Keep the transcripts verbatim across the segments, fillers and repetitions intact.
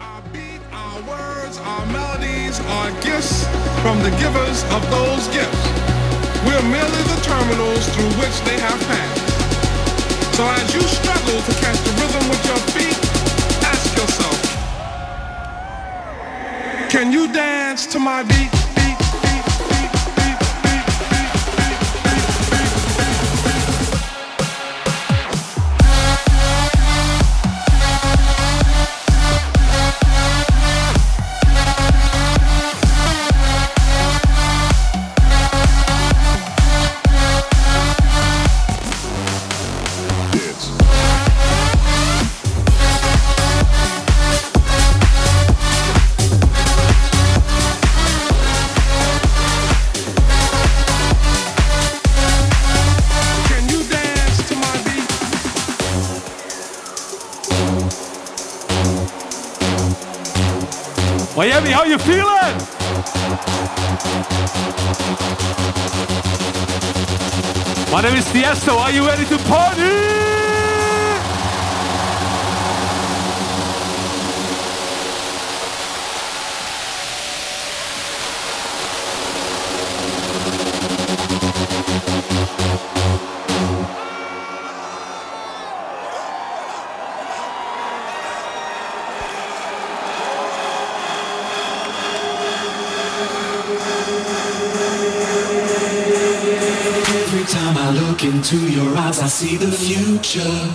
Our beat, our words, our melodies are gifts from the givers of those gifts. We're merely the terminals through which they have passed. So as you struggle to catch the rhythm with your feet, ask yourself, can you dance to my beat? Miami, how you feeling? My name is Tiësto. Are you ready to party? Every time I look into your eyes, I see the future.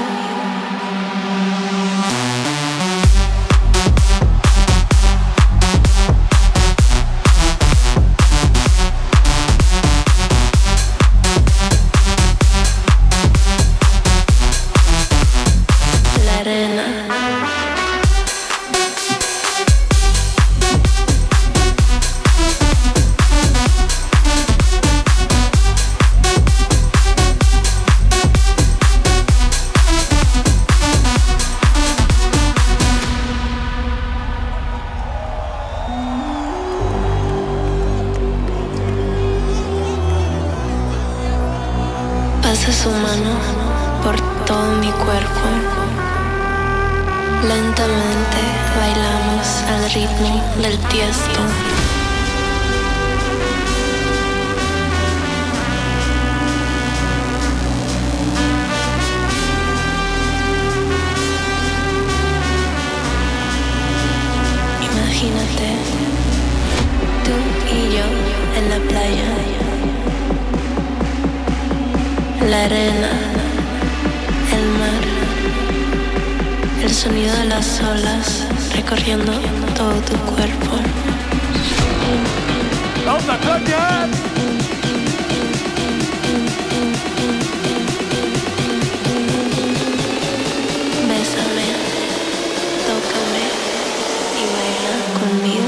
Pasa su mano por todo mi cuerpo. Lentamente bailamos al ritmo del Tiësto. y yo en la playa. La arena, el mar, el sonido de las olas recorriendo todo tu cuerpo. ¡Vamos a coñar! Bésame, tócame y baila conmigo.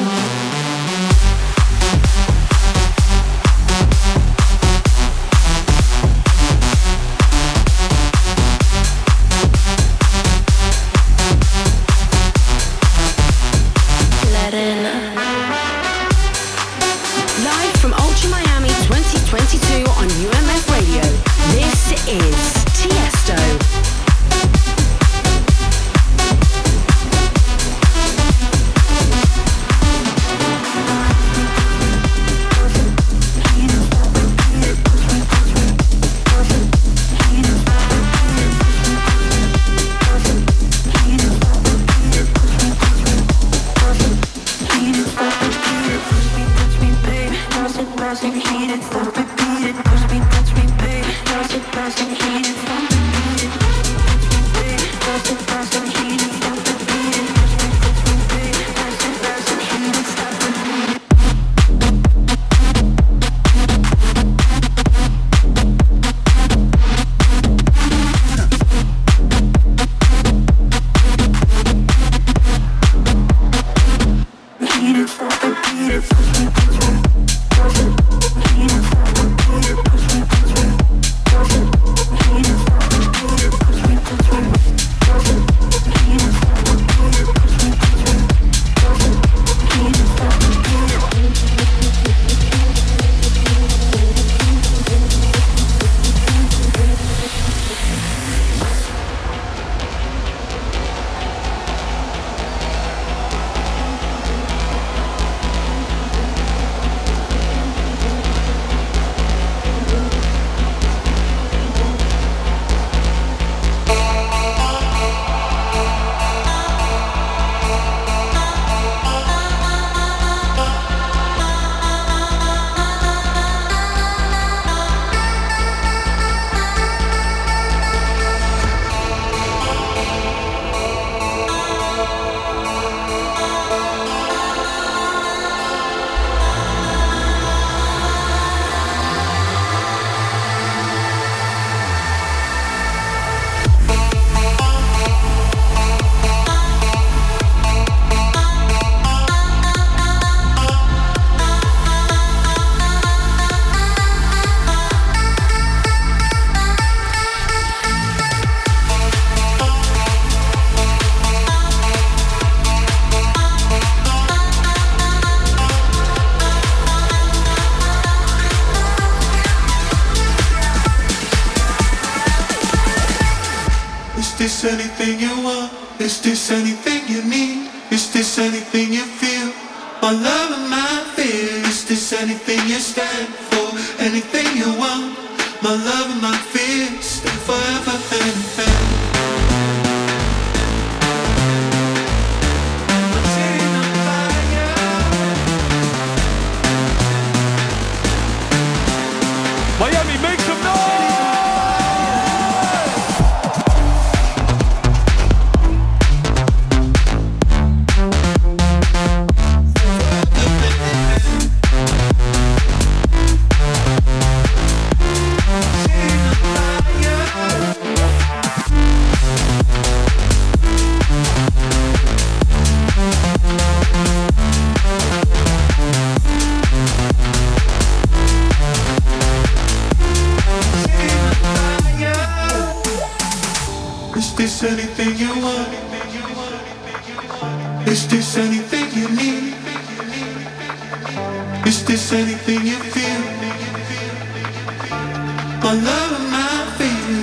Is this anything you want? Is this anything you need? Is this anything you feel? My love and my fear. Is this anything you stand for? Anything you want? My love and my fear. Stand forever and forever. Miami, make some noise! Is this anything you need? Is this anything you feel? My love and my fear.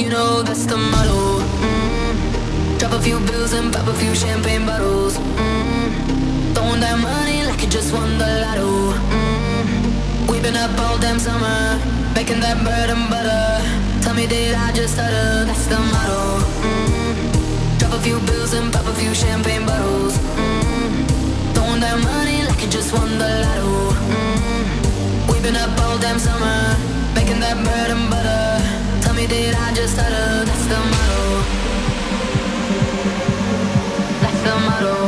you know that's the motto. Mm-hmm. Drop a few bills and pop a few champagne bottles. Mm-hmm. Throwing that money like you just won the lotto. Mm-hmm. We've been up all damn summer, making that bread and butter. Tell me, did I just stutter? That's the motto. Mm-hmm. Drop a few bills and pop a few champagne bottles. Mm-hmm. Throwing that money like you just won the lotto. Mm-hmm. We've been up all damn summer, making that bread and butter. Tell me, did I just stutter? That's the motto. That's the motto. Motto. That's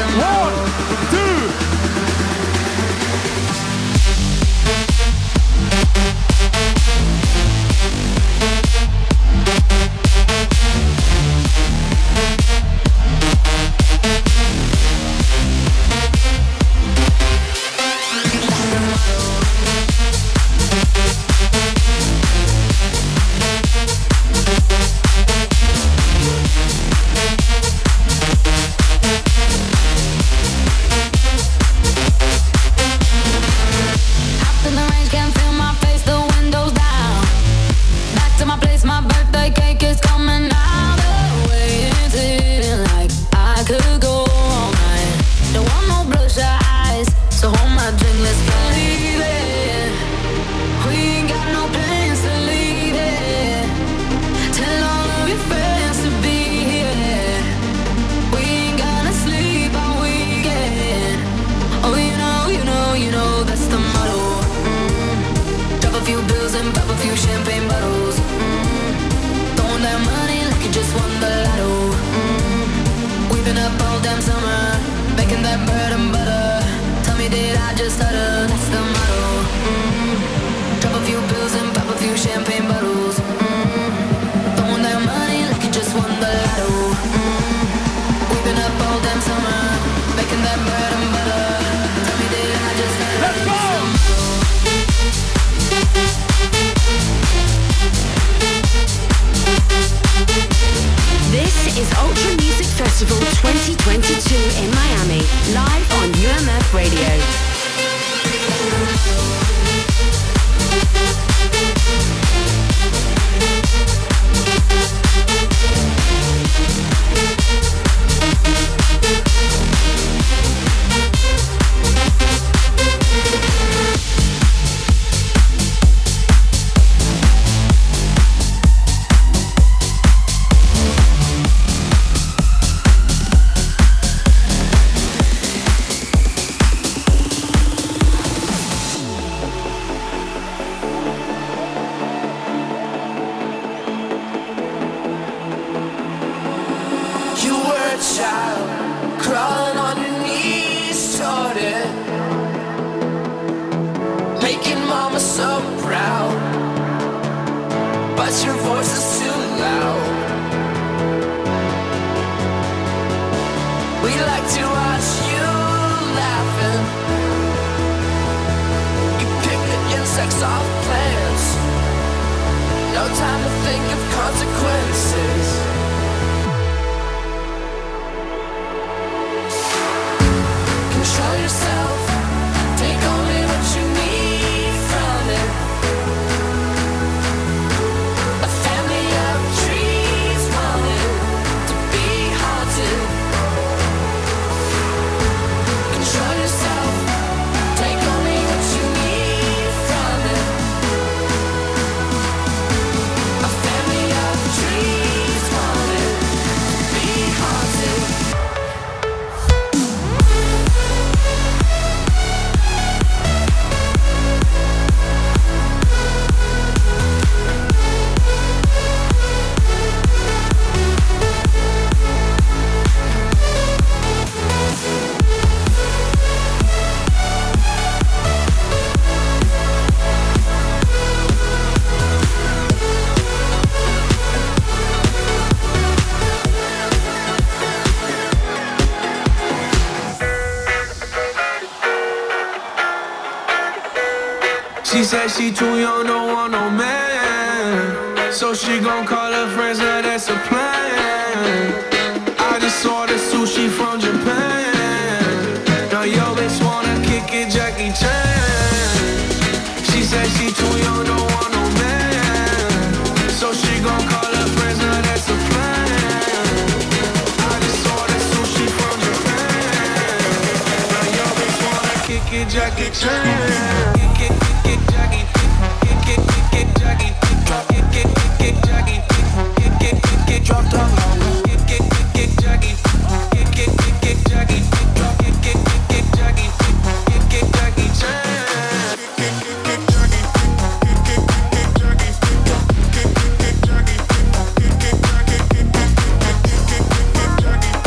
the motto. One, two. She said she too young, don't want no man, so she gon' call her friends, now that's a plan. I just saw the sushi from Japan, now yo bitch wanna kick it, Jackie Chan. Jackie Chan. Kick it, kick it, Jackie. Kick it, kick it, Jackie. Kick it, kick it, Jackie. Kick it, kick it, drop down low. Kick it, kick it, Jackie. Kick it, kick it, Jackie. Kick it, kick it, Jackie. Kick it, Jackie Chan. Kick it, kick it, Jackie. Kick it, kick it, Jackie. Kick it, kick it, Jackie. Kick it, Jackie. Kick it, kick it, Jackie.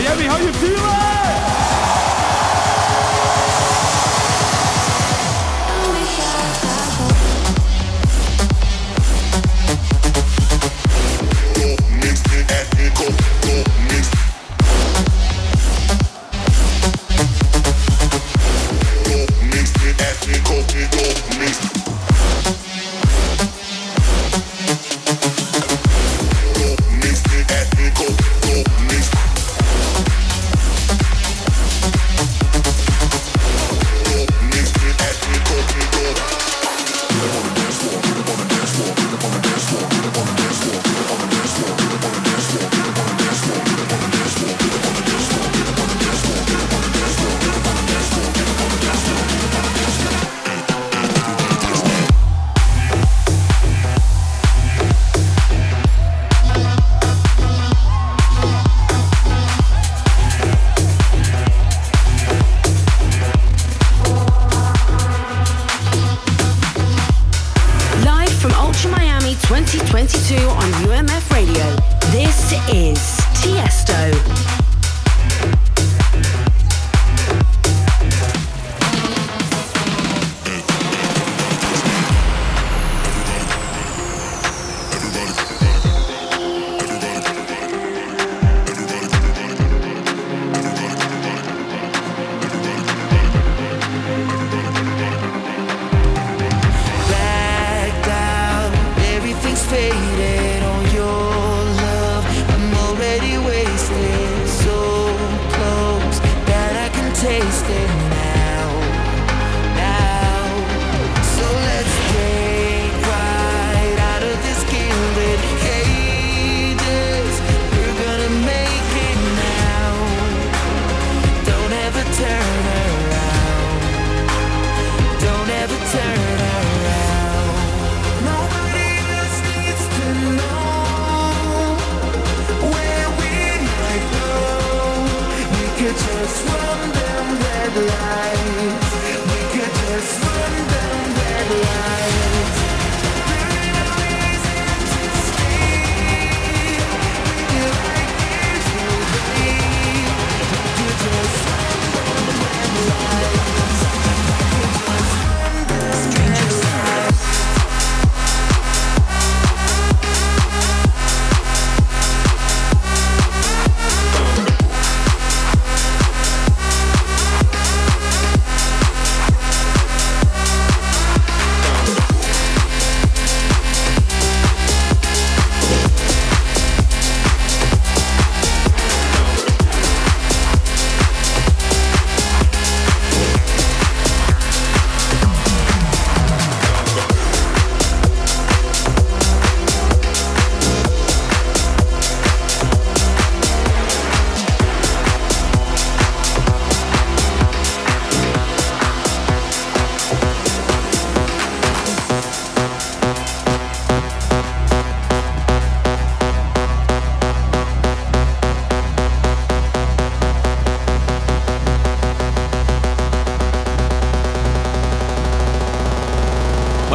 Miami, how you feeling? Turn around. Nobody lives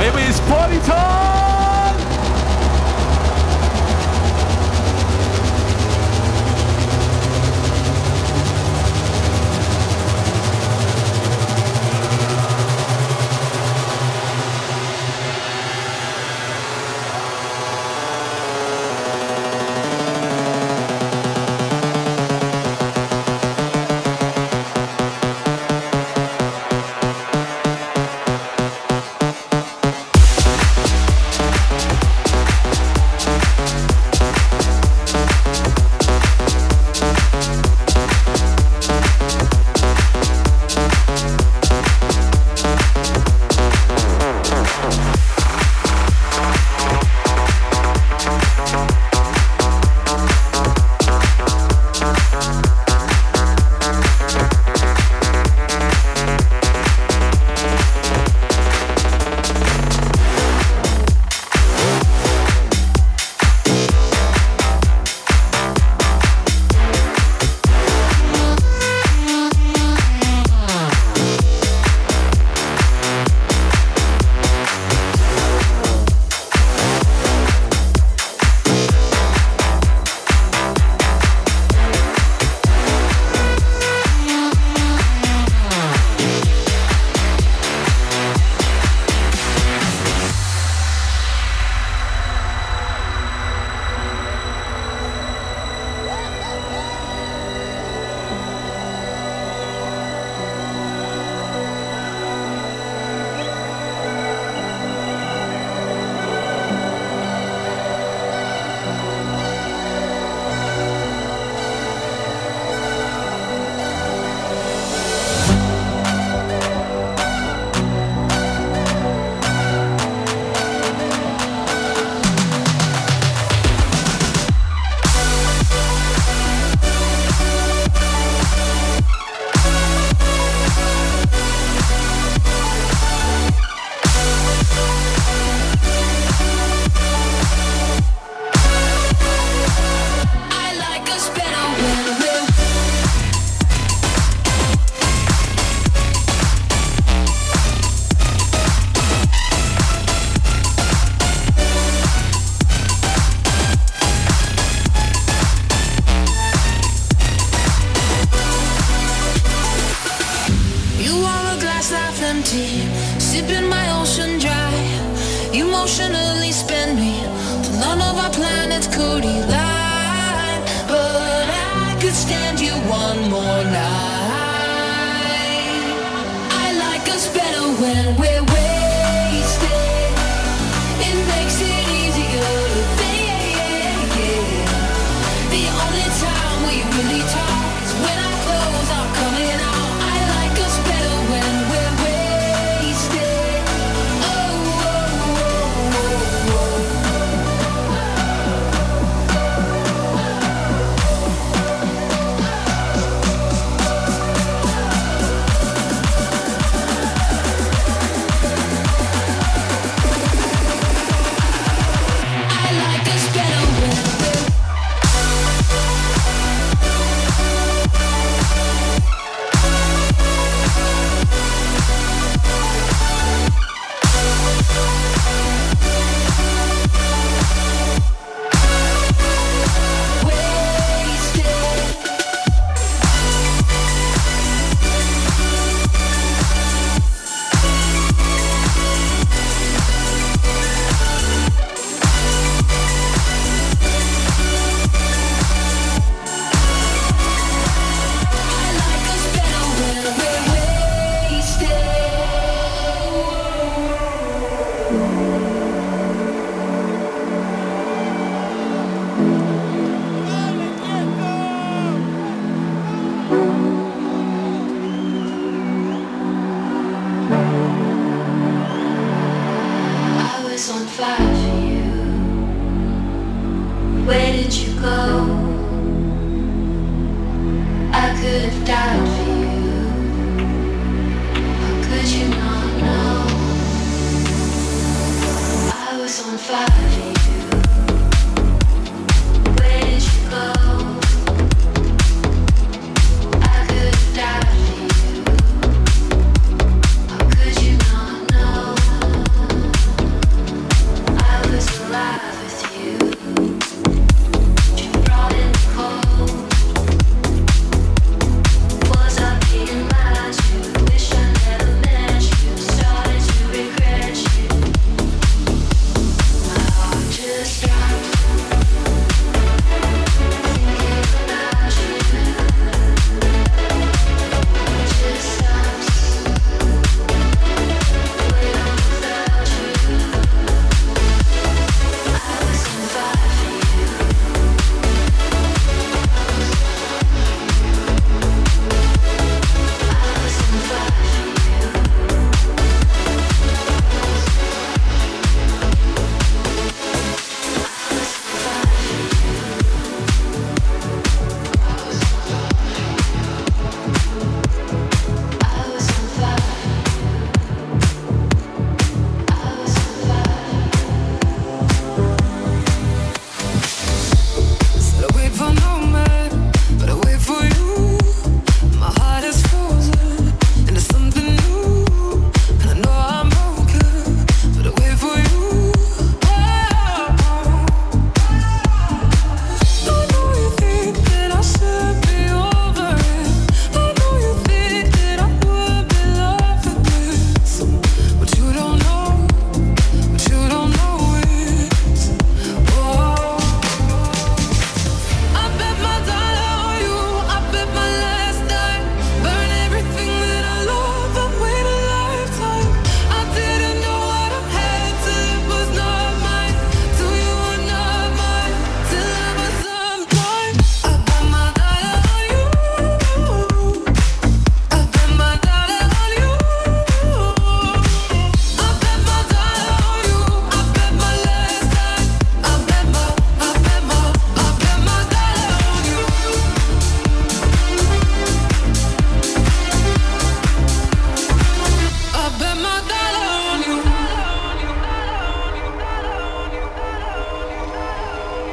Baby, it's party time!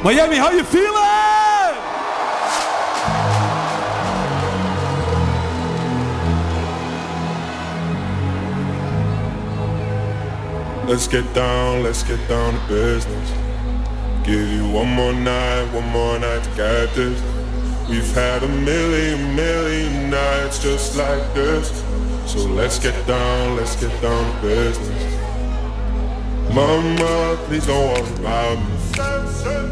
Miami, how you feeling? Let's get down, let's get down to business. Give you one more night, one more night to get this. We've had a million, million nights just like this. So let's get down, let's get down to business. Mama, please don't worry about me, 'cause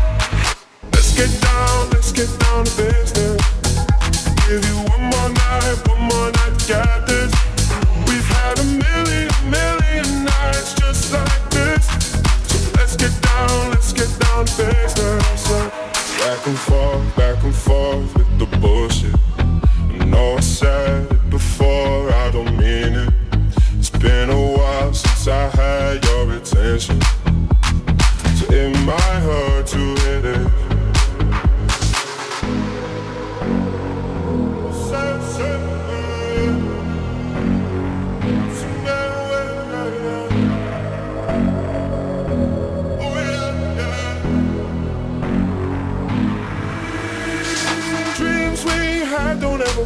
Let's get down, let's get down to business. Give you one more night, one more night to get this. We've had a million, million nights just like this. So let's get down, let's get down to business. Back and forth, back and forth with the bullshit. I know I said it before, I don't mean it. It's been a while since I had your attention, so it might hurt to hit it. Dreams we had don't ever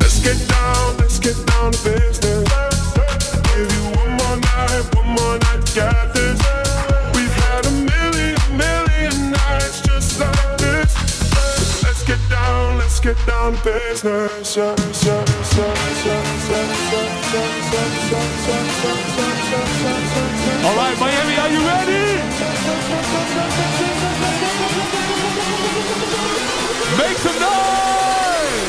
Let's get down, let's get down to business. Give you one more night, one more night to get this. We've had a million, million nights just like this. So let's get down, let's get down to business. All right, Miami, are you ready? Make some noise!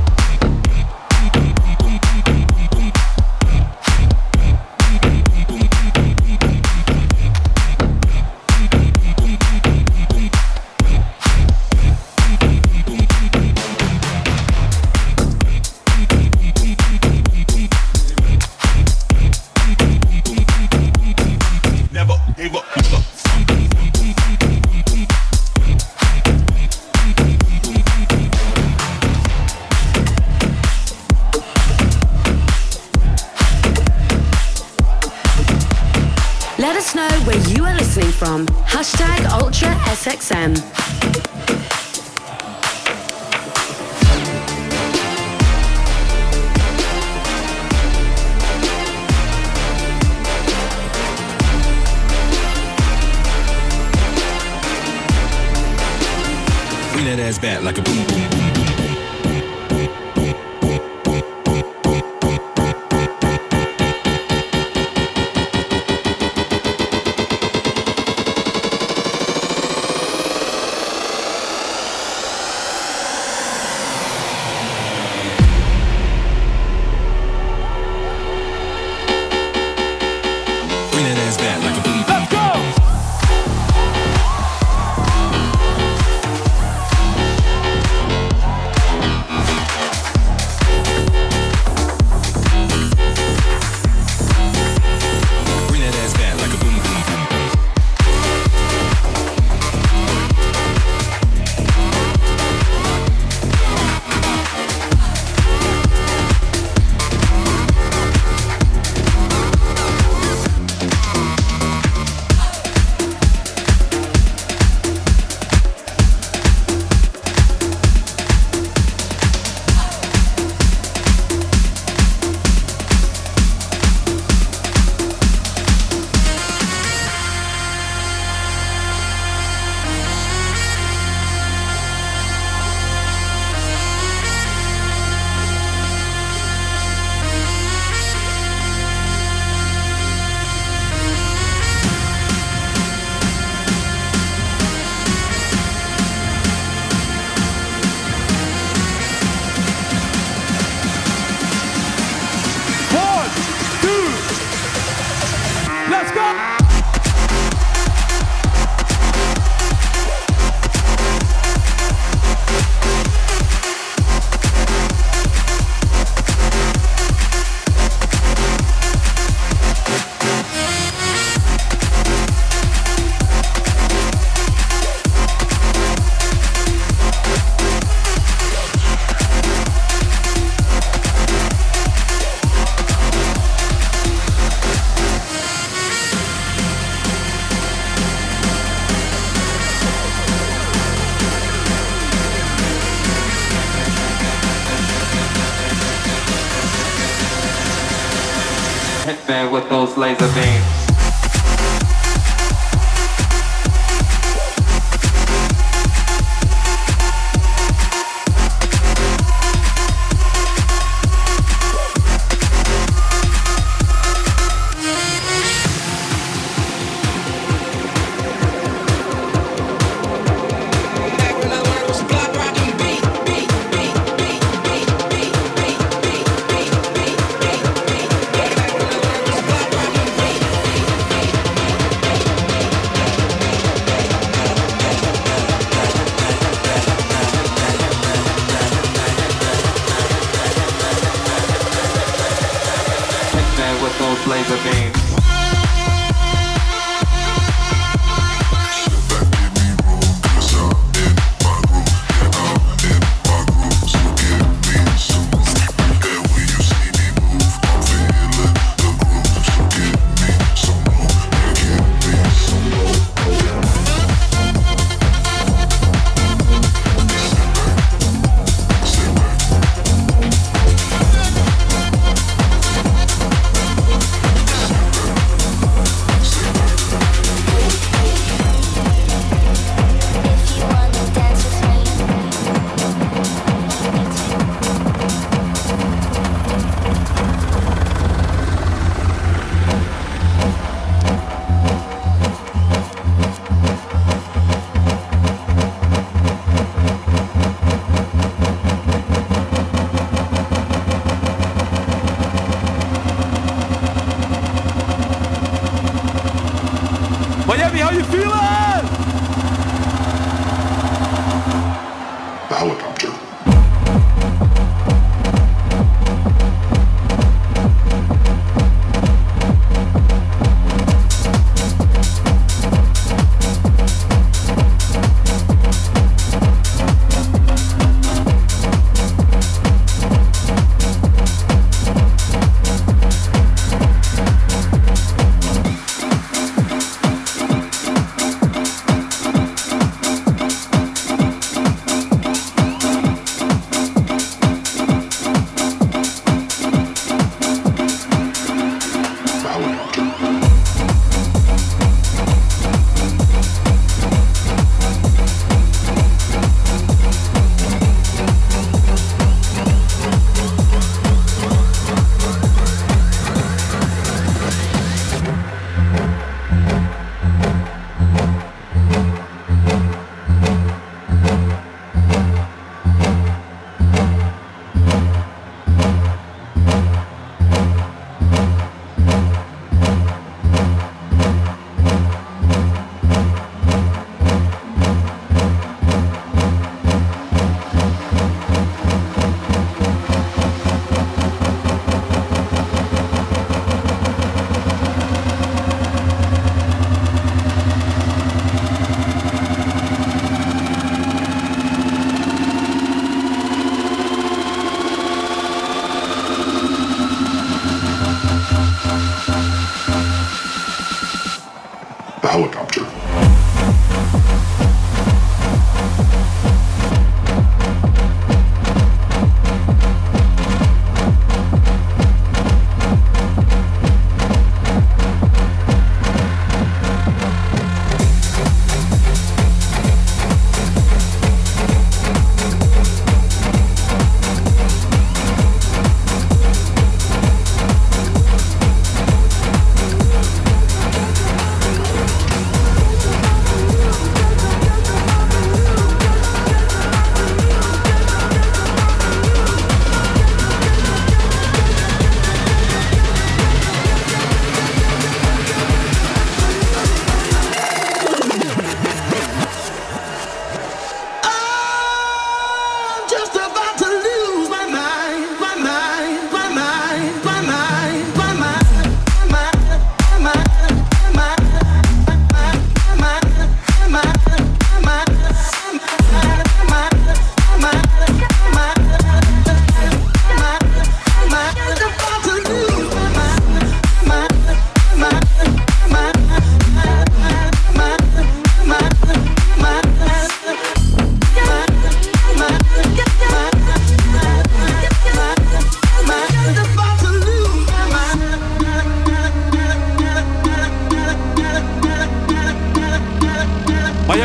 From hashtag Ultra S X M. Bring that ass back like a boom boom boom. hitman with those laser beams.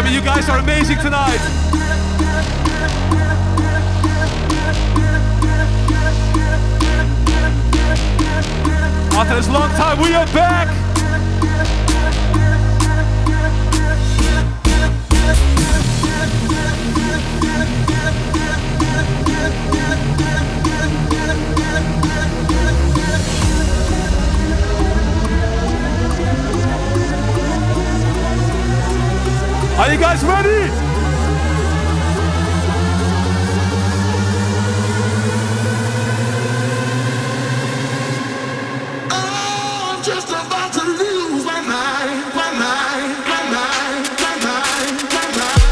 Simon, you guys are amazing tonight. After this long time, we are back. Are you guys ready? I'm just about to lose my mind, my mind, my mind, my mind, my mind.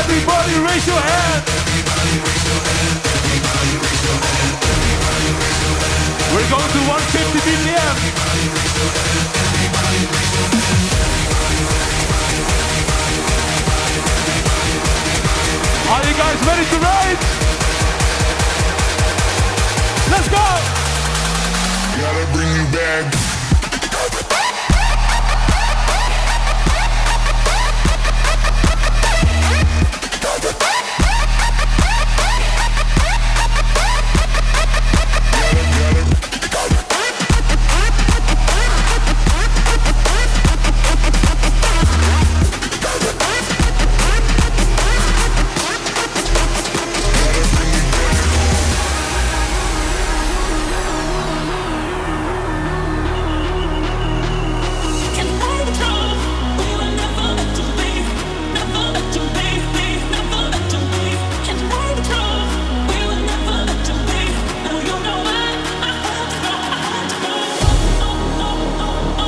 Everybody raise your hand. We're going to one hundred fifty B P M. Are you guys ready to ride? Let's go! Gotta bring you back.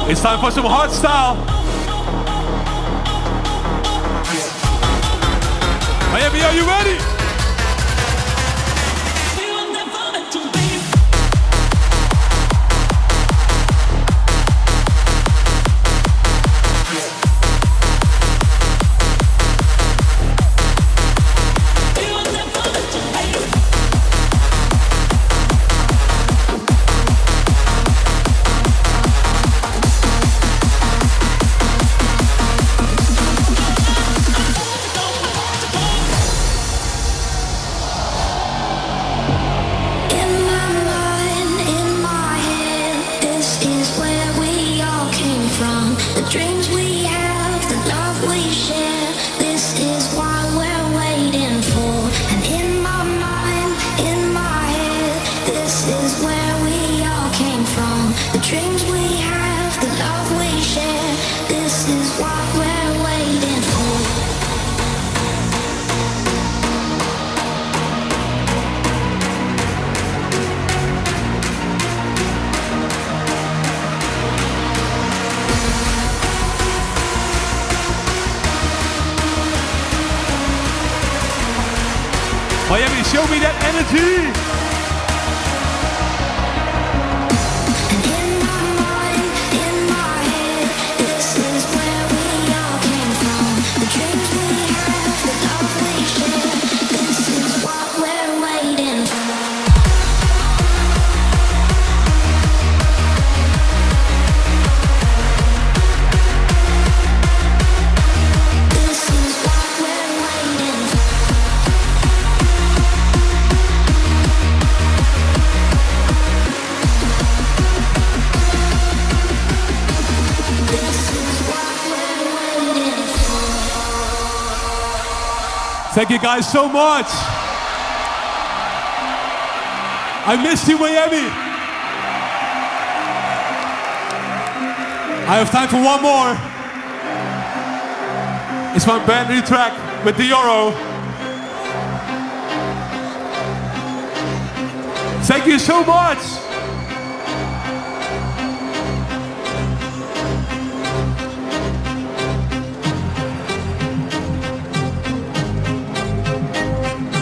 It's time for some hard style. Miami, are you ready? Miami, show me that energy! And in my mind, in my head, this is where we all came from. The dreams we have, the love we share, this is what we're waiting for. This is what we're waiting for. Thank you guys so much. I missed you, Miami. I have time for one more. It's my brand new track with Deorro. Thank you so much.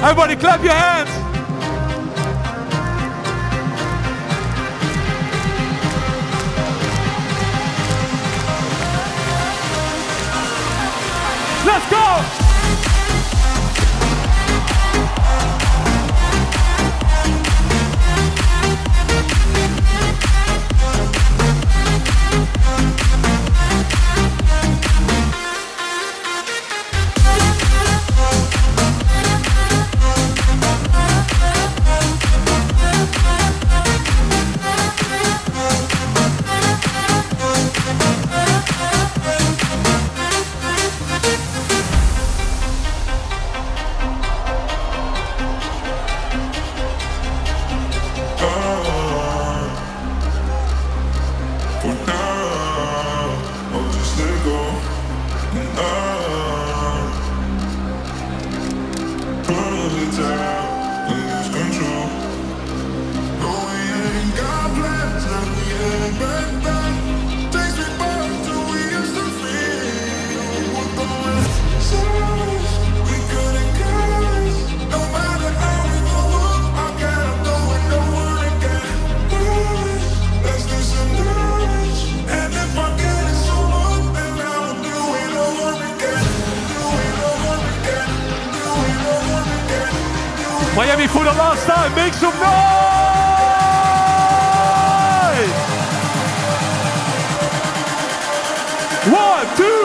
Everybody clap your hands! Let's go! Miami for the last time, make some noise! One, two!